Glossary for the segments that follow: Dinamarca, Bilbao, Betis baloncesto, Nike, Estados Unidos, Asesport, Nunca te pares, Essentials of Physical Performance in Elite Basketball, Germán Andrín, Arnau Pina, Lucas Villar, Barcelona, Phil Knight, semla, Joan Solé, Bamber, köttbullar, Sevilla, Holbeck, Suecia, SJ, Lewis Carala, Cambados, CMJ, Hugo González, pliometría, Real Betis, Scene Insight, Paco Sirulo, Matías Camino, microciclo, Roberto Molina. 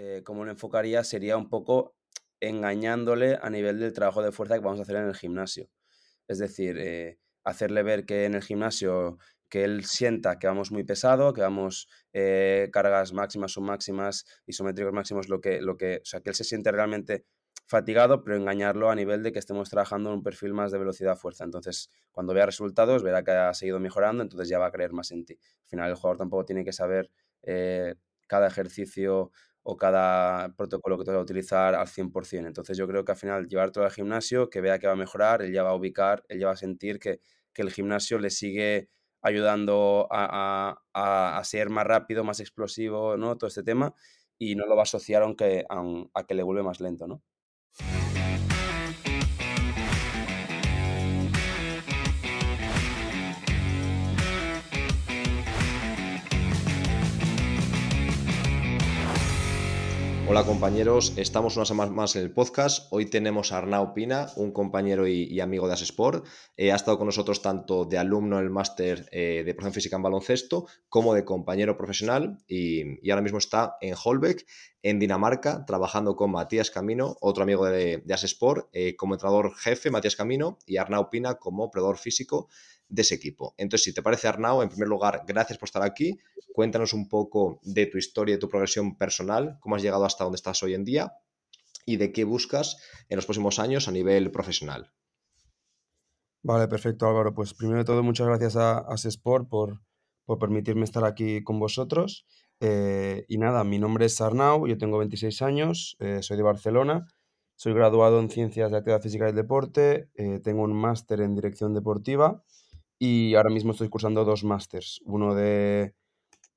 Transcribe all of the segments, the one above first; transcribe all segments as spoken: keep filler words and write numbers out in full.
eh, cómo lo enfocaría sería un poco engañándole a nivel del trabajo de fuerza que vamos a hacer en el gimnasio. Es decir, eh, hacerle ver que en el gimnasio, que él sienta que vamos muy pesado, que vamos eh, cargas máximas, submáximas, isométricos máximos, lo que, lo que, o sea, que él se siente realmente fatigado, pero engañarlo a nivel de que estemos trabajando en un perfil más de velocidad-fuerza. Entonces, cuando vea resultados, verá que ha seguido mejorando, entonces ya va a creer más en ti. Al final, el jugador tampoco tiene que saber eh, cada ejercicio o cada protocolo que te va a utilizar al cien por ciento. Entonces, yo creo que al final, llevar todo al gimnasio, que vea que va a mejorar, él ya va a ubicar, él ya va a sentir que, que el gimnasio le sigue ayudando a, a, a ser más rápido, más explosivo, ¿no? Todo este tema, y no lo va a asociar aunque, a, un, a que le vuelve más lento, ¿no? Hola compañeros, estamos una semana más en el podcast. Hoy tenemos a Arnau Pina, un compañero y, y amigo de Asesport. Eh, ha estado con nosotros tanto de alumno en el máster eh, de Preparación Física en Baloncesto como de compañero profesional y, y ahora mismo está en Holbeck, en Dinamarca, trabajando con Matías Camino, otro amigo de, de Asesport, eh, como entrenador jefe, Matías Camino, y Arnau Pina como preparador físico de ese equipo. Entonces, si te parece, Arnau, en primer lugar, gracias por estar aquí. Cuéntanos un poco de tu historia, de tu progresión personal, cómo has llegado hasta donde estás hoy en día y de qué buscas en los próximos años a nivel profesional. Vale, perfecto, Álvaro. Pues primero de todo, muchas gracias a Asesport por, por permitirme estar aquí con vosotros. Eh, y nada, mi nombre es Arnau, yo tengo veintiséis años, eh, soy de Barcelona, soy graduado en Ciencias de Actividad Física y el Deporte, eh, tengo un máster en Dirección Deportiva. Y ahora mismo estoy cursando dos másters, uno de,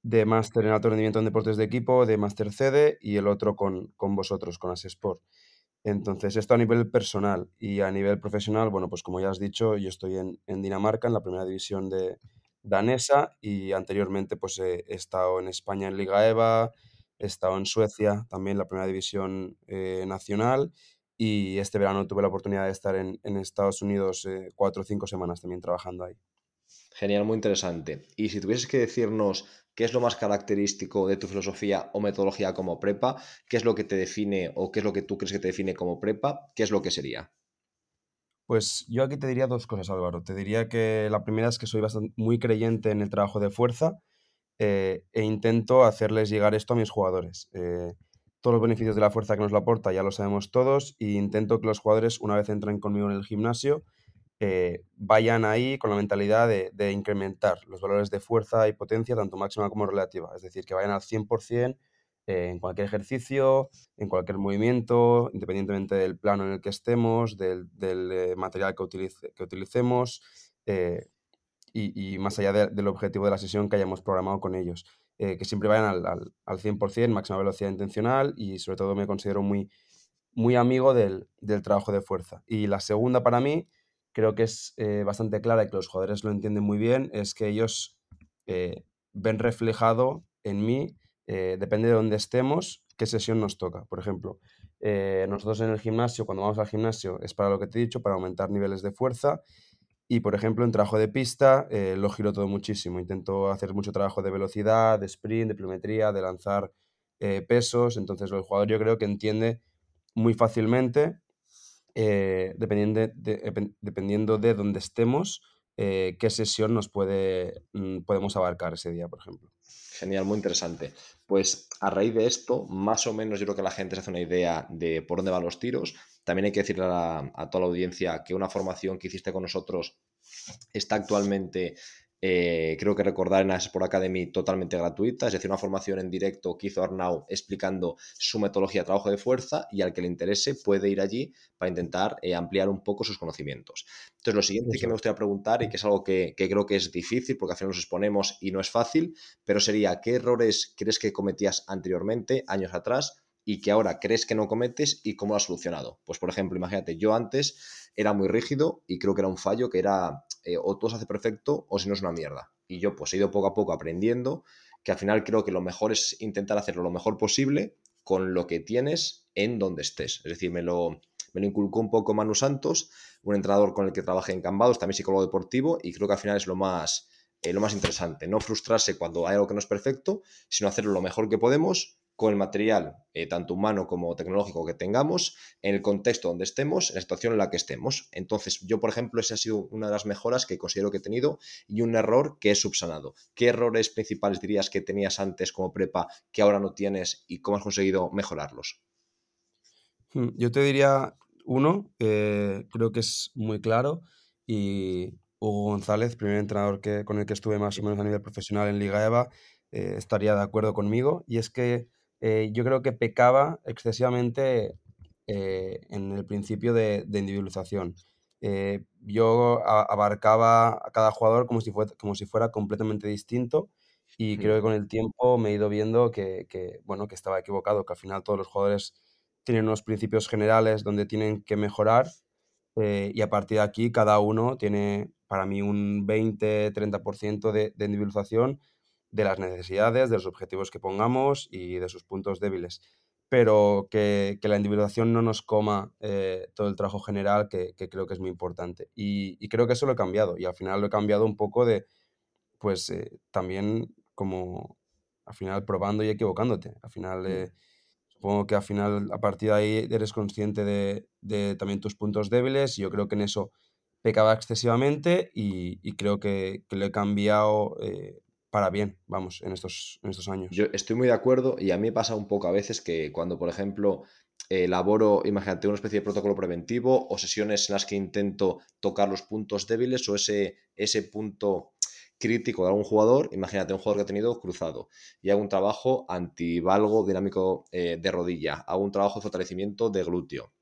de máster en alto rendimiento en deportes de equipo, de máster C D, y el otro con, con vosotros, con Asesport. Entonces, esto a nivel personal. Y a nivel profesional, bueno, pues como ya has dicho, yo estoy en, en Dinamarca, en la primera división de, danesa, y anteriormente pues he, he estado en España en Liga EVA, he estado en Suecia también en la primera división eh, nacional, y este verano tuve la oportunidad de estar en, en Estados Unidos eh, cuatro o cinco semanas también trabajando ahí. Genial, muy interesante. Y si tuvieses que decirnos qué es lo más característico de tu filosofía o metodología como prepa, qué es lo que te define o qué es lo que tú crees que te define como prepa, ¿qué es lo que sería? Pues yo aquí te diría dos cosas, Álvaro. Te diría que la primera es que soy bastante, muy creyente en el trabajo de fuerza eh, e intento hacerles llegar esto a mis jugadores. Eh, todos los beneficios de la fuerza que nos la aporta ya lo sabemos todos, y intento que los jugadores, una vez entran conmigo en el gimnasio, Eh, vayan ahí con la mentalidad de, de incrementar los valores de fuerza y potencia, tanto máxima como relativa. Es decir, que vayan al cien por ciento eh, en cualquier ejercicio, en cualquier movimiento, independientemente del plano en el que estemos, del, del eh, material que, utilice, que utilicemos eh, y, y más allá de, del objetivo de la sesión que hayamos programado con ellos. Eh, que siempre vayan al, al, al cien por ciento, máxima velocidad intencional, y sobre todo me considero muy, muy amigo del, del trabajo de fuerza. Y la segunda para mí, creo que es eh, bastante clara y que los jugadores lo entienden muy bien, es que ellos eh, ven reflejado en mí, eh, depende de dónde estemos, qué sesión nos toca. Por ejemplo, eh, nosotros en el gimnasio, cuando vamos al gimnasio, es para lo que te he dicho, para aumentar niveles de fuerza. Y, por ejemplo, en trabajo de pista eh, lo giro todo muchísimo. Intento hacer mucho trabajo de velocidad, de sprint, de pliometría, de lanzar eh, pesos. Entonces, el jugador yo creo que entiende muy fácilmente Eh, dependiendo, de, dependiendo de dónde estemos, eh, qué sesión nos puede, podemos abarcar ese día, por ejemplo. Genial, muy interesante. Pues a raíz de esto, más o menos yo creo que la gente se hace una idea de por dónde van los tiros. También hay que decirle a, a toda la audiencia que una formación que hiciste con nosotros está actualmente, eh, creo que recordar, en Asesport Academy totalmente gratuita, es decir, una formación en directo que hizo Arnau explicando su metodología de trabajo de fuerza, y al que le interese puede ir allí para intentar eh, ampliar un poco sus conocimientos. Entonces, lo siguiente sí. que me gustaría preguntar, y que es algo que, que creo que es difícil porque al final nos exponemos y no es fácil, pero sería, ¿qué errores crees que cometías anteriormente, años atrás, y que ahora crees que no cometes, y cómo lo has solucionado? Pues, por ejemplo, imagínate, yo antes era muy rígido y creo que era un fallo, que era eh, o todo se hace perfecto o si no es una mierda. Y yo pues he ido poco a poco aprendiendo que al final creo que lo mejor es intentar hacerlo lo mejor posible con lo que tienes en donde estés. Es decir, me lo, me lo inculcó un poco Manu Santos, un entrenador con el que trabajé en Cambados, también psicólogo deportivo, y creo que al final es lo más, eh, lo más interesante. No frustrarse cuando hay algo que no es perfecto, sino hacerlo lo mejor que podemos con el material, eh, tanto humano como tecnológico que tengamos, en el contexto donde estemos, en la situación en la que estemos. Entonces, yo, por ejemplo, esa ha sido una de las mejoras que considero que he tenido y un error que he subsanado. ¿Qué errores principales dirías que tenías antes como prepa que ahora no tienes y cómo has conseguido mejorarlos? Yo te diría uno, eh, creo que es muy claro, y Hugo González, primer entrenador que, con el que estuve más o menos a nivel profesional en Liga EVA, eh, estaría de acuerdo conmigo, y es que eh, yo creo que pecaba excesivamente eh, en el principio de, de individualización. Eh, yo a, abarcaba a cada jugador como si, fue, como si fuera completamente distinto, y creo que con el tiempo me he ido viendo que, que, bueno, que estaba equivocado, que al final todos los jugadores tienen unos principios generales donde tienen que mejorar, eh, y a partir de aquí cada uno tiene, para mí, un veinte a treinta por ciento de, de individualización de las necesidades, de los objetivos que pongamos y de sus puntos débiles. Pero que, que la individualización no nos coma eh, todo el trabajo general, que, que creo que es muy importante. Y, y creo que eso lo he cambiado, y al final lo he cambiado un poco de, pues, eh, también como, al final, probando y equivocándote. Al final... Eh, Supongo que al final, a partir de ahí, eres consciente de, de también tus puntos débiles. Yo creo que en eso pecaba excesivamente y, y creo que, que lo he cambiado eh, para bien, vamos, en estos, en estos años. Yo estoy muy de acuerdo, y a mí me pasa un poco a veces que cuando, por ejemplo, elaboro, imagínate, una especie de protocolo preventivo o sesiones en las que intento tocar los puntos débiles o ese, ese punto crítico de algún jugador, imagínate un jugador que ha tenido cruzado, y hago un trabajo antivalgo dinámico eh, de rodilla, hago un trabajo de fortalecimiento de glúteo,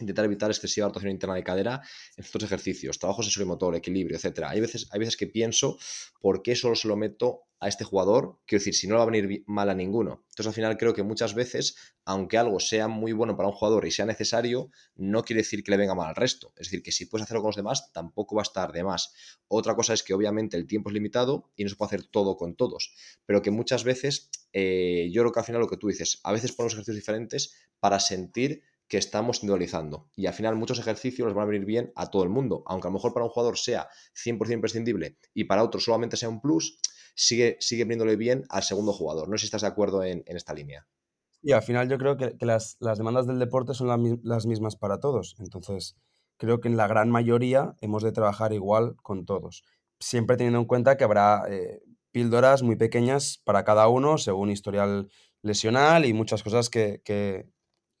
intentar evitar excesiva rotación interna de cadera en estos ejercicios, trabajo sensorimotor, equilibrio, etcétera. Hay veces, hay veces que pienso, ¿por qué solo se lo meto a este jugador? Quiero decir, si no le va a venir mal a ninguno. Entonces, al final, creo que muchas veces, aunque algo sea muy bueno para un jugador y sea necesario, no quiere decir que le venga mal al resto. Es decir, que si puedes hacerlo con los demás, tampoco va a estar de más. Otra cosa es que, obviamente, el tiempo es limitado y no se puede hacer todo con todos. Pero que muchas veces, eh, yo creo que al final lo que tú dices, a veces ponemos ejercicios diferentes para sentir que estamos individualizando, y al final muchos ejercicios les van a venir bien a todo el mundo, aunque a lo mejor para un jugador sea cien por ciento imprescindible y para otro solamente sea un plus, sigue, sigue viniéndole bien al segundo jugador. No sé si estás de acuerdo en, en esta línea. Y al final yo creo que, que las, las demandas del deporte son la, las mismas para todos, entonces creo que en la gran mayoría hemos de trabajar igual con todos, siempre teniendo en cuenta que habrá eh, píldoras muy pequeñas para cada uno según historial lesional y muchas cosas que... que,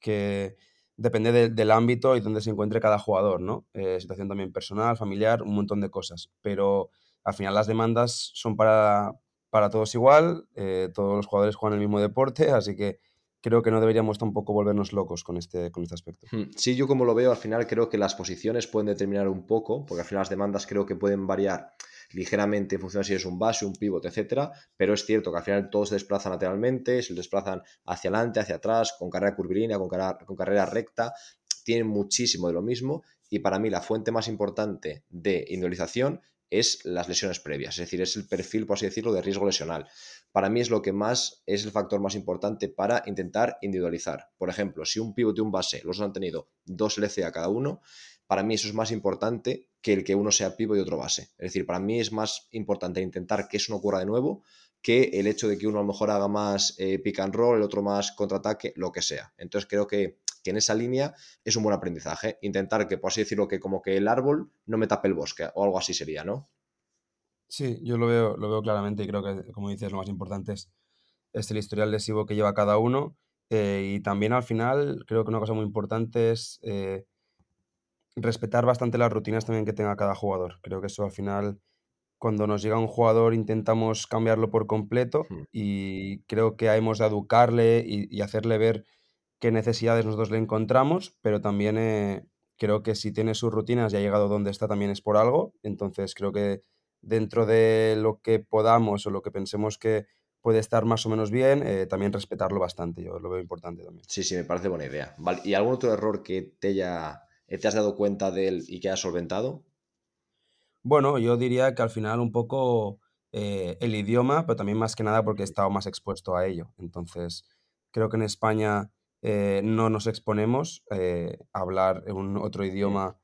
que depende de, del ámbito y donde se encuentre cada jugador, ¿no? Eh, situación también personal, familiar, un montón de cosas. Pero al final las demandas son para, para todos igual, eh, todos los jugadores juegan el mismo deporte, así que creo que no deberíamos tampoco volvernos locos con este, con este aspecto. Sí, yo como lo veo, al final creo que las posiciones pueden determinar un poco, porque al final las demandas creo que pueden variar ligeramente en función de si es un base, un pivote, etcétera, pero es cierto que al final todos se desplazan lateralmente, se desplazan hacia adelante, hacia atrás, con carrera curvilínea, con carrera, con carrera recta, tienen muchísimo de lo mismo, y para mí la fuente más importante de individualización es las lesiones previas, es decir, es el perfil, por así decirlo, de riesgo lesional. Para mí es lo que más, es el factor más importante para intentar individualizar. Por ejemplo, si un pivote y un base los han tenido dos L C A cada uno, para mí eso es más importante que el que uno sea pivo y otro base. Es decir, para mí es más importante intentar que eso no ocurra de nuevo que el hecho de que uno a lo mejor haga más eh, pick and roll, el otro más contraataque, lo que sea. Entonces creo que, que en esa línea es un buen aprendizaje. Intentar que, por así decirlo, que como que el árbol no me tape el bosque o algo así sería, ¿no? Sí, yo lo veo, lo veo claramente, y creo que, como dices, lo más importante es, es el historial lesivo que lleva cada uno. Eh, y también al final creo que una cosa muy importante es... Eh, respetar bastante las rutinas también que tenga cada jugador. Creo que eso al final, cuando nos llega un jugador, intentamos cambiarlo por completo y creo que hemos de educarle y, y hacerle ver qué necesidades nosotros le encontramos, pero también eh, creo que si tiene sus rutinas y ha llegado donde está también es por algo, entonces creo que dentro de lo que podamos o lo que pensemos que puede estar más o menos bien, eh, también respetarlo bastante, yo lo veo importante también. Sí, sí, me parece buena idea. Vale. ¿Y algún otro error que te haya... ¿te has dado cuenta de él y que has solventado? Bueno, yo diría que al final un poco eh, el idioma, pero también más que nada porque he estado más expuesto a ello. Entonces, creo que en España eh, no nos exponemos eh, a hablar un otro idioma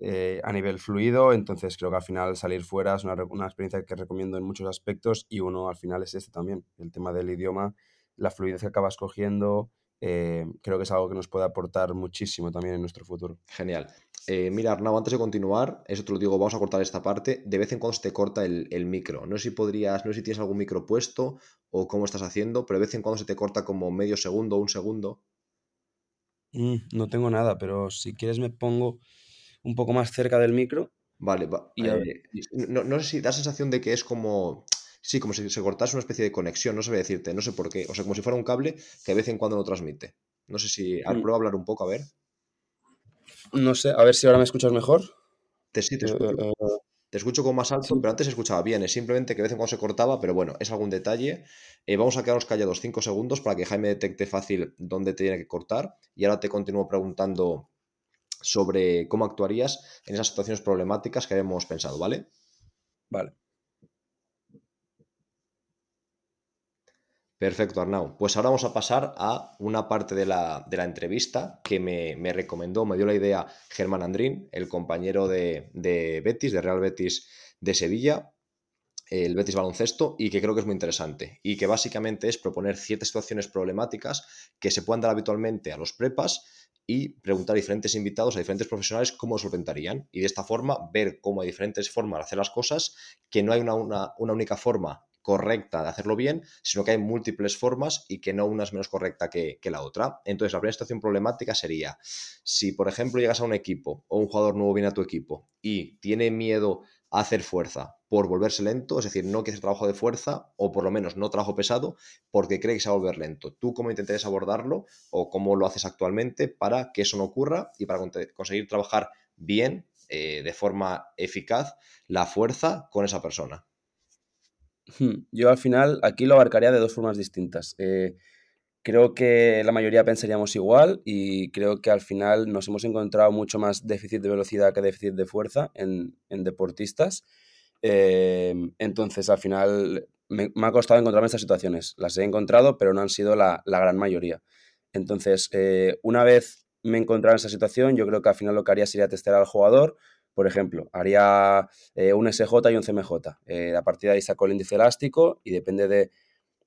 eh, a nivel fluido. Entonces, creo que al final salir fuera es una, una experiencia que recomiendo en muchos aspectos, y uno al final es este también, el tema del idioma. la fluidez que acabas cogiendo, eh, creo que es algo que nos puede aportar muchísimo también en nuestro futuro. Genial. Eh, mira, Arnau, antes de continuar, eso te lo digo, vamos a cortar esta parte. De vez en cuando se te corta el, el micro. No sé si podrías, no sé si tienes algún micro puesto o cómo estás haciendo, pero de vez en cuando se te corta como medio segundo o un segundo. Mm, no tengo nada, pero si quieres me pongo un poco más cerca del micro. Vale, va. Y, eh, no, no sé si da sensación de que es como... Sí, como si se cortase una especie de conexión, no sabía decirte, no sé por qué. O sea, como si fuera un cable que de vez en cuando no transmite. No sé si... A ver, prueba a hablar un poco, a ver. No sé, a ver si ahora me escuchas mejor. Te, sí, te escucho, uh, uh, te escucho con más alto, sí. Pero antes se escuchaba bien. Es simplemente que de vez en cuando se cortaba, pero bueno, es algún detalle. Eh, vamos a quedarnos callados cinco segundos para que Jaime detecte fácil dónde te tiene que cortar. Y ahora te continúo preguntando sobre cómo actuarías en esas situaciones problemáticas que habíamos pensado, ¿vale? Vale. Perfecto, Arnau. Pues ahora vamos a pasar a una parte de la, de la entrevista que me, me recomendó, me dio la idea Germán Andrín, el compañero de, de Betis, de Real Betis de Sevilla, el Betis baloncesto, y que creo que es muy interesante y que básicamente es proponer ciertas situaciones problemáticas que se puedan dar habitualmente a los prepas y preguntar a diferentes invitados, a diferentes profesionales cómo lo solventarían y de esta forma ver cómo hay diferentes formas de hacer las cosas, que no hay una, una, una única forma correcta de hacerlo bien, sino que hay múltiples formas y que no una es menos correcta que, que la otra. Entonces, la primera situación problemática sería, si por ejemplo llegas a un equipo o un jugador nuevo viene a tu equipo y tiene miedo a hacer fuerza por volverse lento, es decir, no quiere hacer trabajo de fuerza o por lo menos no trabajo pesado porque cree que se va a volver lento. ¿Tú cómo intentarías abordarlo o cómo lo haces actualmente para que eso no ocurra y para conseguir trabajar bien, eh, de forma eficaz, la fuerza con esa persona? Yo al final aquí lo abarcaría de dos formas distintas. Eh, creo que la mayoría pensaríamos igual y creo que al final nos hemos encontrado mucho más déficit de velocidad que déficit de fuerza en, en deportistas. Eh, entonces al final me, me ha costado encontrarme estas situaciones. Las he encontrado pero no han sido la, la gran mayoría. Entonces eh, una vez me encontrara en esa situación, yo creo que al final lo que haría sería testear al jugador. Por ejemplo, haría eh, un S J y un C M J. Eh, a partir de ahí saco el índice elástico y depende de,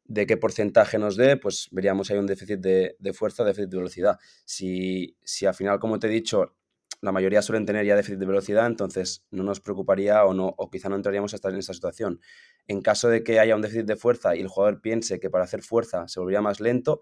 de qué porcentaje nos dé, pues veríamos si hay un déficit de, de fuerza, déficit de velocidad. Si, si al final, como te he dicho, la mayoría suelen tener ya déficit de velocidad, entonces no nos preocuparía o, no, o quizá no entraríamos hasta en esta situación. En caso de que haya un déficit de fuerza y el jugador piense que para hacer fuerza se volvería más lento,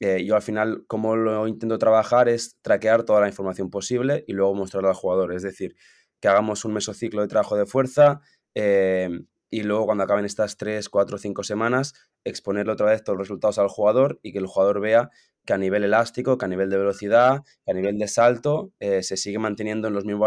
Eh, yo al final, como lo intento trabajar, es traquear toda la información posible y luego mostrarla al jugador. Es decir, que hagamos un mesociclo de trabajo de fuerza eh, y luego cuando acaben estas tres, cuatro, cinco semanas, exponerle otra vez todos los resultados al jugador y que el jugador vea que a nivel elástico, que a nivel de velocidad, que a nivel de salto, eh, se sigue manteniendo en los, mismo,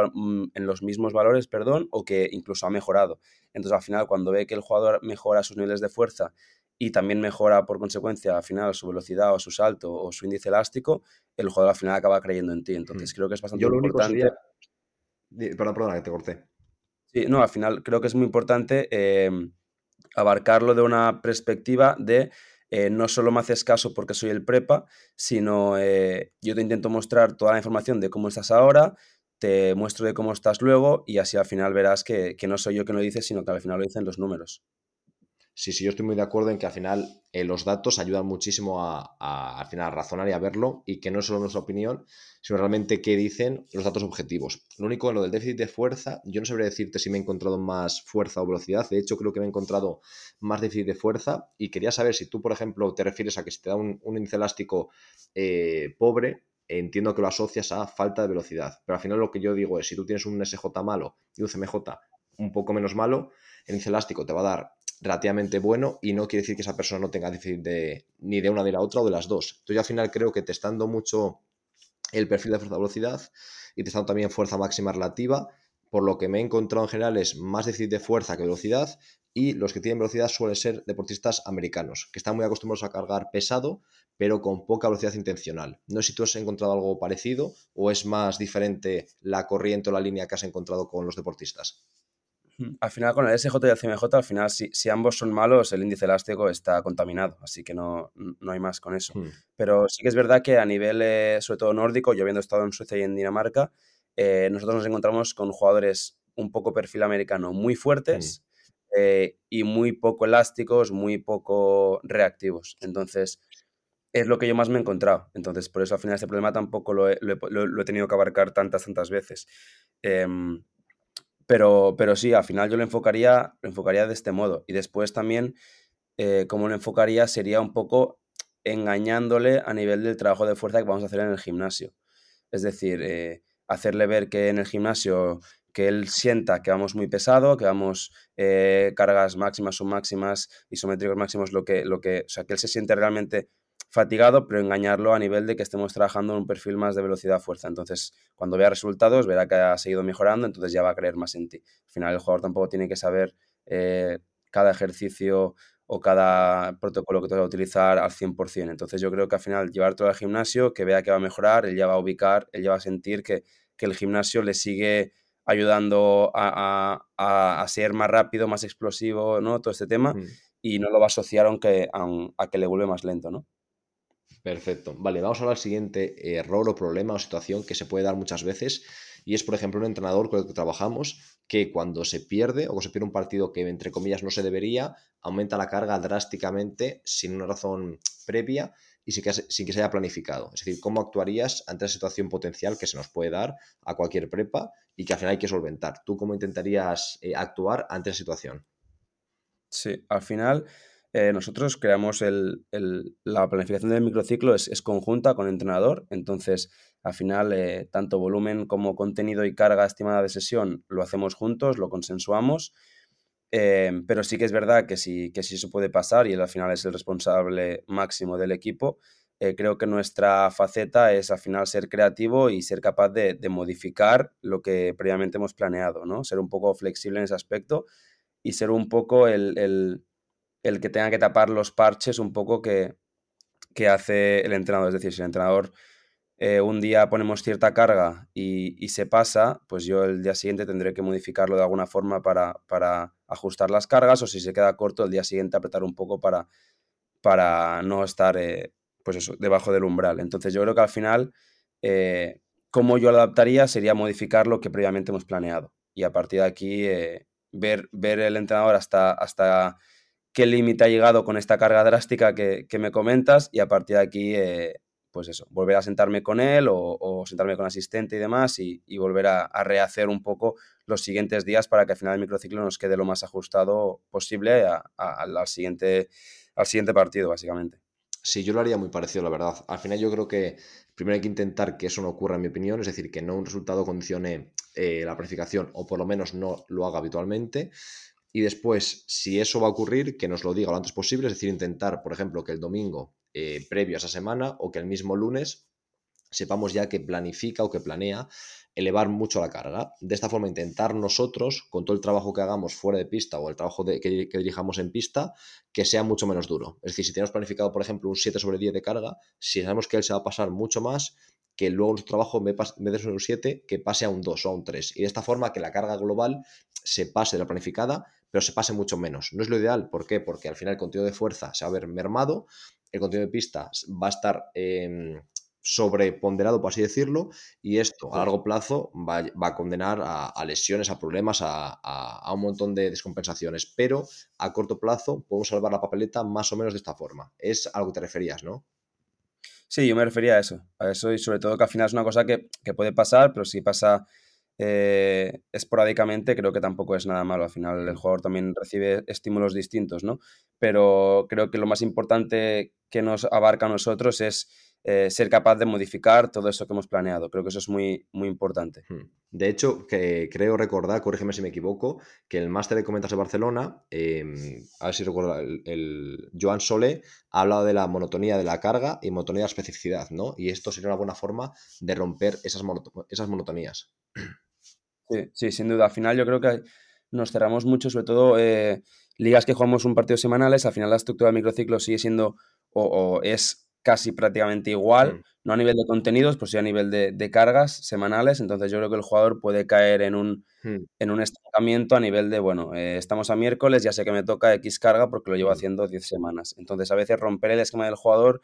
en los mismos valores, perdón, o que incluso ha mejorado. Entonces, al final, cuando ve que el jugador mejora sus niveles de fuerza y también mejora por consecuencia al final su velocidad o su salto o su índice elástico, el jugador al final acaba creyendo en ti. Entonces creo que es bastante Yo lo importante. Único sería... Perdón, perdona que te corté. Sí, no, al final creo que es muy importante eh, abarcarlo de una perspectiva de eh, no solo me haces caso porque soy el prepa, sino eh, yo te intento mostrar toda la información de cómo estás ahora, te muestro de cómo estás luego y así al final verás que, que no soy yo quien lo dice, sino que al final lo dicen los números. Sí, sí, yo estoy muy de acuerdo en que al final eh, los datos ayudan muchísimo a, a, al final a razonar y a verlo y que no es solo nuestra opinión, sino realmente qué dicen los datos objetivos. Lo único en lo del déficit de fuerza, yo no sabría decirte si me he encontrado más fuerza o velocidad, de hecho creo que me he encontrado más déficit de fuerza y quería saber si tú, por ejemplo, te refieres a que si te da un, un índice elástico eh, pobre, entiendo que lo asocias a falta de velocidad, pero al final lo que yo digo es si tú tienes un S J malo y un C M J un poco menos malo, el índice elástico te va a dar relativamente bueno y no quiere decir que esa persona no tenga déficit de, ni de una ni de la otra o de las dos. Entonces yo al final creo que testando mucho el perfil de fuerza-velocidad y testando también fuerza máxima relativa, por lo que me he encontrado en general es más déficit de fuerza que velocidad y los que tienen velocidad suelen ser deportistas americanos, que están muy acostumbrados a cargar pesado pero con poca velocidad intencional. No sé si tú has encontrado algo parecido o es más diferente la corriente o la línea que has encontrado con los deportistas. Al final con el S J y el C M J, al final si, si ambos son malos, el índice elástico está contaminado, así que no, no hay más con eso. Mm. Pero sí que es verdad que a nivel, eh, sobre todo nórdico, yo habiendo estado en Suecia y en Dinamarca, eh, nosotros nos encontramos con jugadores un poco perfil americano muy fuertes, mm. eh, y muy poco elásticos, muy poco reactivos. Entonces, es lo que yo más me he encontrado. Entonces, por eso al final este problema tampoco lo he, lo he, lo he tenido que abarcar tantas, tantas veces. Eh, pero, pero sí, al final yo lo enfocaría, lo enfocaría de este modo. Y después también, eh, como lo enfocaría, sería un poco engañándole a nivel del trabajo de fuerza que vamos a hacer en el gimnasio. Es decir, eh, hacerle ver que en el gimnasio, que él sienta que vamos muy pesado, que vamos eh, cargas máximas, submáximas, isométricos máximos, lo que, lo que, o sea, que él se siente realmente fatigado, pero engañarlo a nivel de que estemos trabajando en un perfil más de velocidad-fuerza. Entonces, cuando vea resultados, verá que ha seguido mejorando, entonces ya va a creer más en ti. Al final, el jugador tampoco tiene que saber eh, cada ejercicio o cada protocolo que te va a utilizar al cien por ciento. Entonces, yo creo que al final llevar todo al gimnasio, que vea que va a mejorar, él ya va a ubicar, él ya va a sentir que, que el gimnasio le sigue ayudando a, a, a, a ser más rápido, más explosivo, ¿no? Todo este tema, mm. y no lo va a asociar aunque, a, a que le vuelve más lento, ¿no? Perfecto. Vale, vamos ahora al siguiente error o problema o situación que se puede dar muchas veces, y es, por ejemplo, un entrenador con el que trabajamos que cuando se pierde o que se pierde un partido que, entre comillas, no se debería, aumenta la carga drásticamente sin una razón previa y sin que, sin que se haya planificado. Es decir, ¿cómo actuarías ante esa situación potencial que se nos puede dar a cualquier prepa y que al final hay que solventar? ¿Tú cómo intentarías eh, actuar ante esa situación? Sí, al final... Eh, nosotros creamos el, el, la planificación del microciclo es, es conjunta con el entrenador, entonces al final eh, tanto volumen como contenido y carga estimada de sesión lo hacemos juntos, lo consensuamos, eh, pero sí que es verdad que sí, que sí eso puede pasar y él al final es el responsable máximo del equipo. Eh, creo que nuestra faceta es al final ser creativo y ser capaz de, de modificar lo que previamente hemos planeado, ¿no? Ser un poco flexible en ese aspecto y ser un poco el... el el que tenga que tapar los parches un poco que, que hace el entrenador. Es decir, si el entrenador eh, un día ponemos cierta carga y, y se pasa, pues yo el día siguiente tendré que modificarlo de alguna forma para, para ajustar las cargas, o si se queda corto, el día siguiente apretar un poco para, para no estar eh, pues eso, debajo del umbral. Entonces yo creo que al final, eh, como yo lo adaptaría, sería modificar lo que previamente hemos planeado. Y a partir de aquí, eh, ver, ver el entrenador hasta... hasta qué límite ha llegado con esta carga drástica que, que me comentas, y a partir de aquí, eh, pues eso, volver a sentarme con él o, o sentarme con asistente y demás y, y volver a, a rehacer un poco los siguientes días para que al final el microciclo nos quede lo más ajustado posible a, a, a la siguiente, al siguiente partido, básicamente. Sí, yo lo haría muy parecido, la verdad. Al final yo creo que primero hay que intentar que eso no ocurra, en mi opinión, es decir, que no un resultado condicione eh, la planificación, o por lo menos no lo haga habitualmente. Y después, si eso va a ocurrir, que nos lo diga lo antes posible, es decir, intentar, por ejemplo, que el domingo eh, previo a esa semana o que el mismo lunes sepamos ya que planifica o que planea elevar mucho la carga. De esta forma, intentar nosotros, con todo el trabajo que hagamos fuera de pista o el trabajo de, que, que dirijamos en pista, que sea mucho menos duro. Es decir, si tenemos planificado, por ejemplo, un siete sobre diez de carga, si sabemos que él se va a pasar mucho más, que luego nuestro trabajo, en vez de un siete, que pase a un dos o a un tres. Y de esta forma, que la carga global se pase de la planificada, pero se pase mucho menos. No es lo ideal, ¿por qué? Porque al final el contenido de fuerza se va a ver mermado, el contenido de pista va a estar eh, sobreponderado, por así decirlo, y esto a largo plazo va, va a condenar a, a lesiones, a problemas, a, a, a un montón de descompensaciones, pero a corto plazo podemos salvar la papeleta más o menos de esta forma. Es a lo que te referías, ¿no? Sí, yo me refería a eso, a eso y sobre todo que al final es una cosa que, que puede pasar, pero si pasa... Eh, esporádicamente creo que tampoco es nada malo, al final el jugador también recibe estímulos distintos, ¿no? Pero creo que lo más importante que nos abarca a nosotros es eh, ser capaz de modificar todo eso que hemos planeado, creo que eso es muy, muy importante. De hecho, que creo recordar, corrígeme si me equivoco, que el máster de Comentas de Barcelona, eh, a ver si recuerdo, el, el Joan Solé ha hablado de la monotonía de la carga y monotonía de la especificidad, ¿no? Y esto sería una buena forma de romper esas, monot- esas monotonías. Sí, sí, sin duda. Al final yo creo que nos cerramos mucho, sobre todo eh, ligas que jugamos un partido semanales, al final la estructura del microciclo sigue siendo o, o es casi prácticamente igual, mm. no a nivel de contenidos, pues sí a nivel de, de cargas semanales, entonces yo creo que el jugador puede caer en un, mm. en un estancamiento a nivel de, bueno, eh, estamos a miércoles, ya sé que me toca X carga porque lo llevo mm. haciendo diez semanas, entonces a veces romper el esquema del jugador,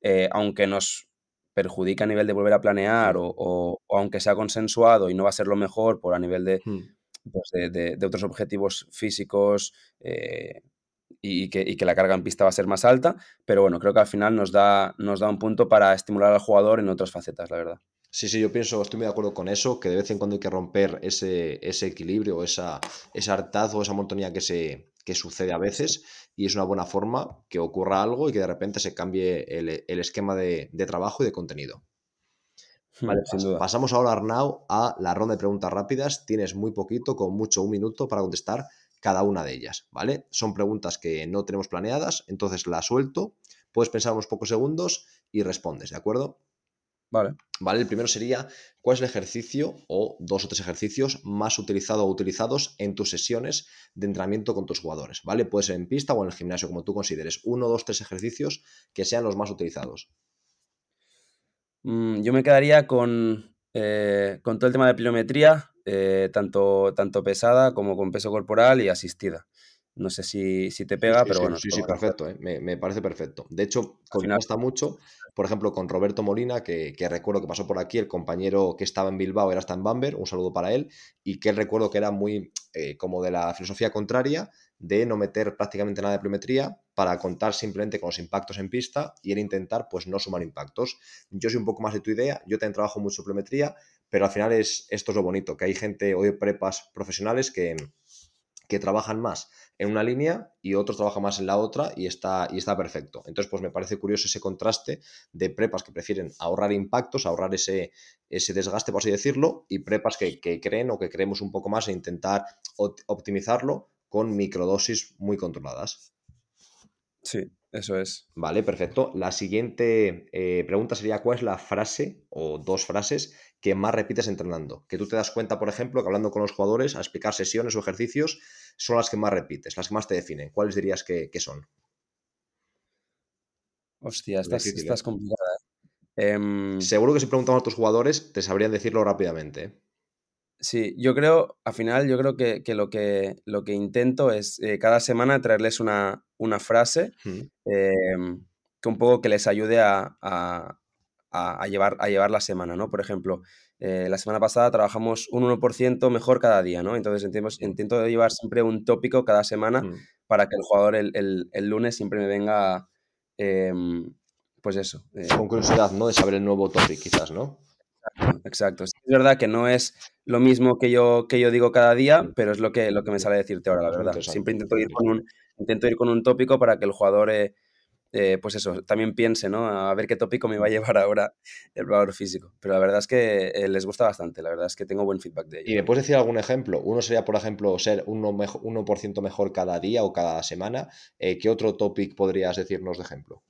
eh, aunque nos... perjudica a nivel de volver a planear o, o, o aunque sea consensuado y no va a ser lo mejor por a nivel de, hmm. pues de, de, de otros objetivos físicos eh, y, que, y que la carga en pista va a ser más alta, pero bueno, creo que al final nos da, nos da un punto para estimular al jugador en otras facetas, la verdad. Sí, sí, yo pienso, estoy muy de acuerdo con eso, que de vez en cuando hay que romper ese, ese equilibrio, esa, ese hartazgo, esa monotonía que se... que sucede a veces, y es una buena forma que ocurra algo y que de repente se cambie el, el esquema de, de trabajo y de contenido. Vale, Pas, sin duda. Pasamos ahora, Arnau, a la ronda de preguntas rápidas. Tienes muy poquito, con mucho un minuto, para contestar cada una de ellas, ¿vale? Son preguntas que no tenemos planeadas, entonces las suelto. Puedes pensar unos pocos segundos y respondes, ¿de acuerdo? Vale. Vale, el primero sería, ¿cuál es el ejercicio o dos o tres ejercicios más utilizado o utilizados en tus sesiones de entrenamiento con tus jugadores? Vale, puede ser en pista o en el gimnasio, como tú consideres. Uno, dos, tres ejercicios que sean los más utilizados. Mm, yo me quedaría con, eh, con todo el tema de pliometría, eh, tanto, tanto pesada como con peso corporal y asistida. No sé si, si te pega, sí, pero sí, bueno. Sí, sí, perfecto. Eh. Me, me parece perfecto. De hecho, contrasta mucho, por ejemplo, con Roberto Molina, que, que recuerdo que pasó por aquí, el compañero que estaba en Bilbao, era hasta en Bamber, un saludo para él, y que él recuerdo que era muy eh, como de la filosofía contraria, de no meter prácticamente nada de pliometría para contar simplemente con los impactos en pista y el intentar pues no sumar impactos. Yo soy un poco más de tu idea, yo también trabajo mucho pliometría, pero al final es esto es lo bonito, que hay gente, hoy prepas profesionales que, que trabajan más en una línea y otros trabajan más en la otra y está, y está perfecto. Entonces, pues me parece curioso ese contraste de prepas que prefieren ahorrar impactos, ahorrar ese, ese desgaste, por así decirlo, y prepas que, que creen o que creemos un poco más e intentar optimizarlo con microdosis muy controladas. Sí, eso es. Vale, perfecto. La siguiente eh, pregunta sería, ¿cuál es la frase o dos frases que más repites entrenando? Que tú te das cuenta, por ejemplo, que hablando con los jugadores, a explicar sesiones o ejercicios, son las que más repites, las que más te definen. ¿Cuáles dirías que, que son? Hostia, estás, estás complicada. Eh, Seguro que si preguntamos a tus jugadores, te sabrían decirlo rápidamente. Sí, yo creo, al final, yo creo que, que, lo, que lo que intento es eh, cada semana traerles una, una frase mm. eh, que un poco que les ayude a... a A llevar, a llevar la semana, ¿no? Por ejemplo, eh, la semana pasada trabajamos un uno por ciento mejor cada día, ¿no? Entonces intento, intento llevar siempre un tópico cada semana mm. para que el jugador el, el, el lunes siempre me venga, eh, pues eso. Eh, Con curiosidad, ¿no? De saber el nuevo tópico, quizás, ¿no? Exacto. exacto. Sí, es verdad que no es lo mismo que yo, que yo digo cada día, pero es lo que, lo que me sale decirte ahora, la verdad. Siempre intento ir con un, intento ir con un tópico para que el jugador... Eh, Eh, pues eso, también piense, ¿no? A ver qué tópico me va a llevar ahora el valor físico. Pero la verdad es que eh, les gusta bastante, la verdad es que tengo buen feedback de ellos. ¿Y me puedes decir algún ejemplo? Uno sería, por ejemplo, ser uno mejo, uno por ciento mejor cada día o cada semana. Eh, ¿Qué otro tópico podrías decirnos de ejemplo?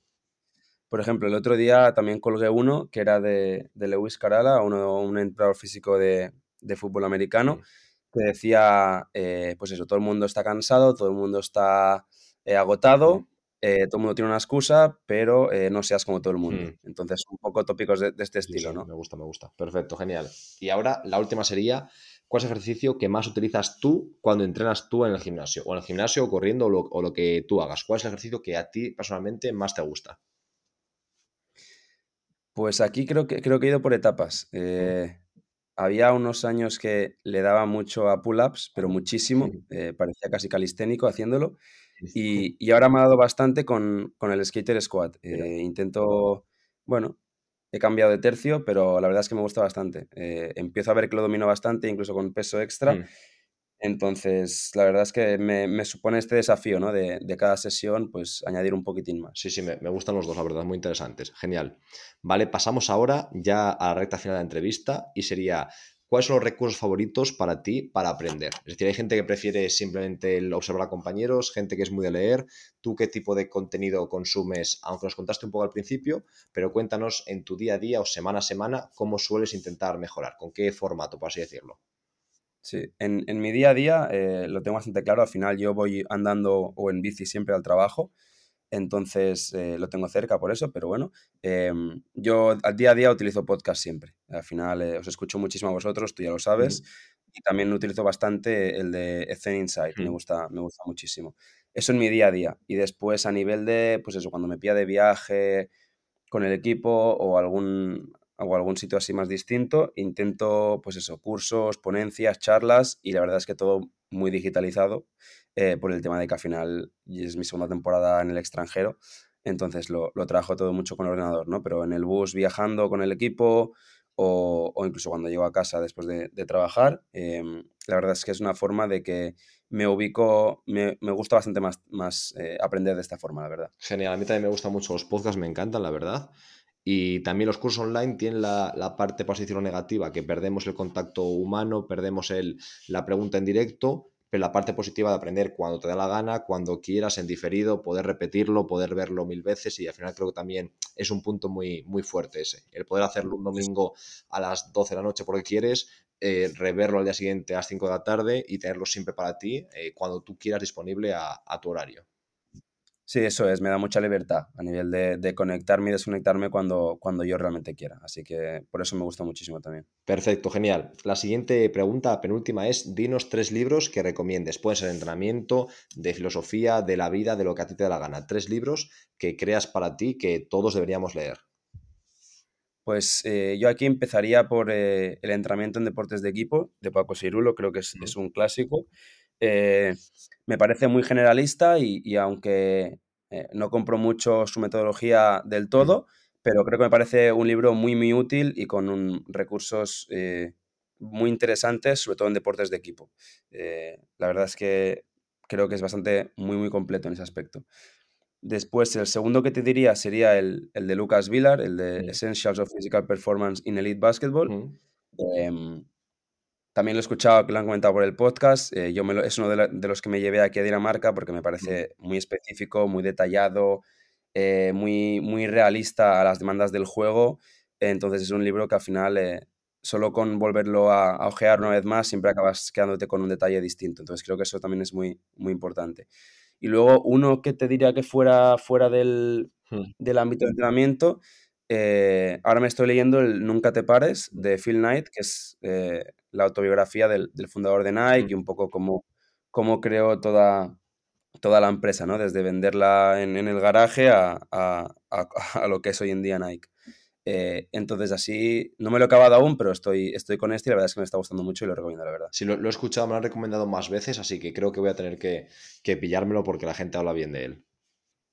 Por ejemplo, el otro día también colgué uno que era de, de Lewis Carala, uno, un entrenador físico de, de fútbol americano, sí. que decía, eh, pues eso, todo el mundo está cansado, todo el mundo está eh, agotado, sí. Eh, todo el mundo tiene una excusa, pero eh, no seas como todo el mundo. Mm. Entonces, un poco tópicos de, de este sí, estilo, sí, ¿no? Me gusta, me gusta. Perfecto, genial. Y ahora, la última sería, ¿cuál es el ejercicio que más utilizas tú cuando entrenas tú en el gimnasio? O en el gimnasio, o corriendo, o lo, o lo que tú hagas. ¿Cuál es el ejercicio que a ti, personalmente, más te gusta? Pues aquí creo que, creo que he ido por etapas. Eh, mm. Había unos años que le daba mucho a pull-ups, pero muchísimo. Mm. Eh, parecía casi calisténico haciéndolo. Y, y ahora me ha dado bastante con, con el skater squat. Eh, intento, bueno, he cambiado de tercio, pero la verdad es que me gusta bastante. Eh, empiezo a ver que lo domino bastante, incluso con peso extra. Mm. Entonces, la verdad es que me, me supone este desafío, ¿no? De, de cada sesión, pues, añadir un poquitín más. Sí, sí, me, me gustan los dos, la verdad, muy interesantes. Genial. Vale, pasamos ahora ya a la recta final de la entrevista y sería... ¿Cuáles son los recursos favoritos para ti para aprender? Es decir, hay gente que prefiere simplemente el observar a compañeros, gente que es muy de leer. ¿Tú qué tipo de contenido consumes? Aunque nos contaste un poco al principio, pero cuéntanos en tu día a día o semana a semana cómo sueles intentar mejorar, con qué formato, por así decirlo. Sí, en, en mi día a día eh, lo tengo bastante claro. Al final yo voy andando o en bici siempre al trabajo. Entonces eh, lo tengo cerca por eso, pero bueno, eh, yo al día a día utilizo podcast siempre. Al final eh, os escucho muchísimo a vosotros, tú ya lo sabes, mm. y también utilizo bastante el de Scene Insight, mm. me gusta, me gusta muchísimo. Eso en mi día a día. Y después a nivel de, pues eso, cuando me pilla de viaje con el equipo o algún, o algún sitio así más distinto. Intento, pues eso, cursos, ponencias, charlas, y la verdad es que todo muy digitalizado eh, por el tema de que al final es mi segunda temporada en el extranjero, entonces lo, lo trabajo todo mucho con el ordenador, ¿no? Pero en el bus viajando con el equipo o, o incluso cuando llego a casa después de, de trabajar, eh, la verdad es que es una forma de que me ubico, me, me gusta bastante más, más eh, aprender de esta forma, la verdad. Genial, a mí también me gustan mucho los podcasts, me encantan, la verdad. Y también los cursos online tienen la, la parte, por así decirlo, negativa, que perdemos el contacto humano, perdemos el, la pregunta en directo, pero la parte positiva de aprender cuando te da la gana, cuando quieras, en diferido, poder repetirlo, poder verlo mil veces, y al final creo que también es un punto muy, muy fuerte ese. El poder hacerlo un domingo a las doce de la noche porque quieres, eh, reverlo al día siguiente a las cinco de la tarde y tenerlo siempre para ti, eh, cuando tú quieras, disponible a, a tu horario. Sí, eso es, me da mucha libertad a nivel de, de conectarme y desconectarme cuando, cuando yo realmente quiera, así que por eso me gusta muchísimo también. Perfecto, genial. La siguiente pregunta, penúltima, es: dinos tres libros que recomiendes, pueden ser de entrenamiento, de filosofía, de la vida, de lo que a ti te da la gana, tres libros que creas para ti que todos deberíamos leer. Pues eh, yo aquí empezaría por eh, El entrenamiento en deportes de equipo, de Paco Sirulo, creo que es, sí. es un clásico. Eh, me parece muy generalista y, y aunque eh, no compro mucho su metodología del todo, pero creo que me parece un libro muy, muy útil y con un, recursos eh, muy interesantes, sobre todo en deportes de equipo. Eh, la verdad es que creo que es bastante muy, muy completo en ese aspecto. Después, el segundo que te diría sería el, el de Lucas Villar, el de sí. Essentials of Physical Performance in Elite Basketball. Sí. Eh, También lo he escuchado, que lo han comentado por el podcast. Eh, yo me lo, es uno de, la, de los que me llevé aquí a Dinamarca porque me parece muy específico, muy detallado, eh, muy, muy realista a las demandas del juego. Entonces es un libro que al final, eh, solo con volverlo a, a ojear una vez más, siempre acabas quedándote con un detalle distinto. Entonces creo que eso también es muy, muy importante. Y luego uno que te diría que fuera, fuera del, del ámbito de entrenamiento, eh, ahora me estoy leyendo el Nunca te pares, de Phil Knight, que es... Eh, la autobiografía del, del fundador de Nike y un poco cómo, cómo creó toda, toda la empresa, ¿no? Desde venderla en, en el garaje a, a, a, a lo que es hoy en día Nike. Eh, entonces así, no me lo he acabado aún, pero estoy, estoy con este y la verdad es que me está gustando mucho y lo recomiendo, la verdad. Sí, lo, lo he escuchado, me lo han recomendado más veces, así que creo que voy a tener que, que pillármelo porque la gente habla bien de él.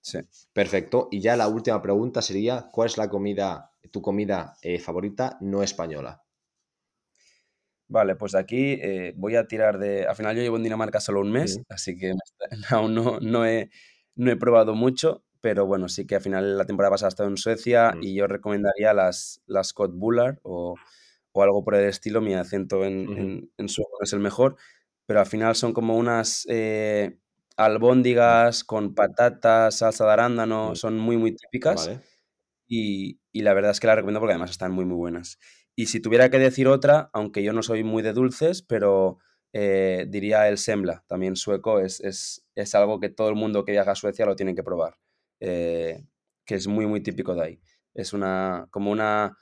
Sí. Perfecto. Y ya la última pregunta sería: ¿cuál es la comida, tu comida eh, favorita no española? Vale, pues aquí eh, voy a tirar de... Al final yo llevo en Dinamarca solo un mes, sí. así que aún no, no, he, no he probado mucho, pero bueno, sí que al final la temporada pasada he estado en Suecia, sí. y yo recomendaría las, las köttbullar o, o algo por el estilo. Mi acento en, uh-huh. en, en sueco es el mejor, pero al final son como unas eh, albóndigas con patatas, salsa de arándano, uh-huh. son muy, muy típicas, vale. y, y la verdad es que las recomiendo porque además están muy, muy buenas. Y si tuviera que decir otra, aunque yo no soy muy de dulces, pero eh, diría el semla, también sueco, es, es, es algo que todo el mundo que viaja a Suecia lo tiene que probar, eh, que es muy, muy típico de ahí. Es una como una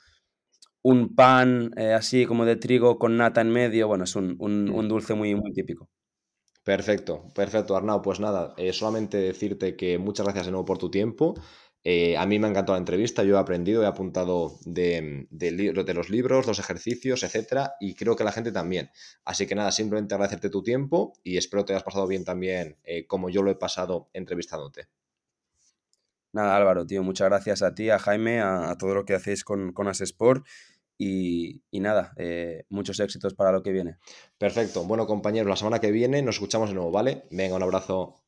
un pan eh, así como de trigo con nata en medio, bueno, es un, un, un dulce muy, muy típico. Perfecto, perfecto, Arnau. Pues nada, eh, solamente decirte que muchas gracias de nuevo por tu tiempo. Eh, a mí me ha encantado la entrevista, yo he aprendido, he apuntado de, de, de los libros, los ejercicios, etcétera, y creo que la gente también. Así que nada, simplemente agradecerte tu tiempo y espero te hayas pasado bien también, eh, como yo lo he pasado entrevistándote. Nada, Álvaro, tío, muchas gracias a ti, a Jaime, a, a todo lo que hacéis con, con Asesport. Y, y nada, eh, muchos éxitos para lo que viene. Perfecto, bueno, compañeros, la semana que viene nos escuchamos de nuevo, ¿vale? Venga, un abrazo.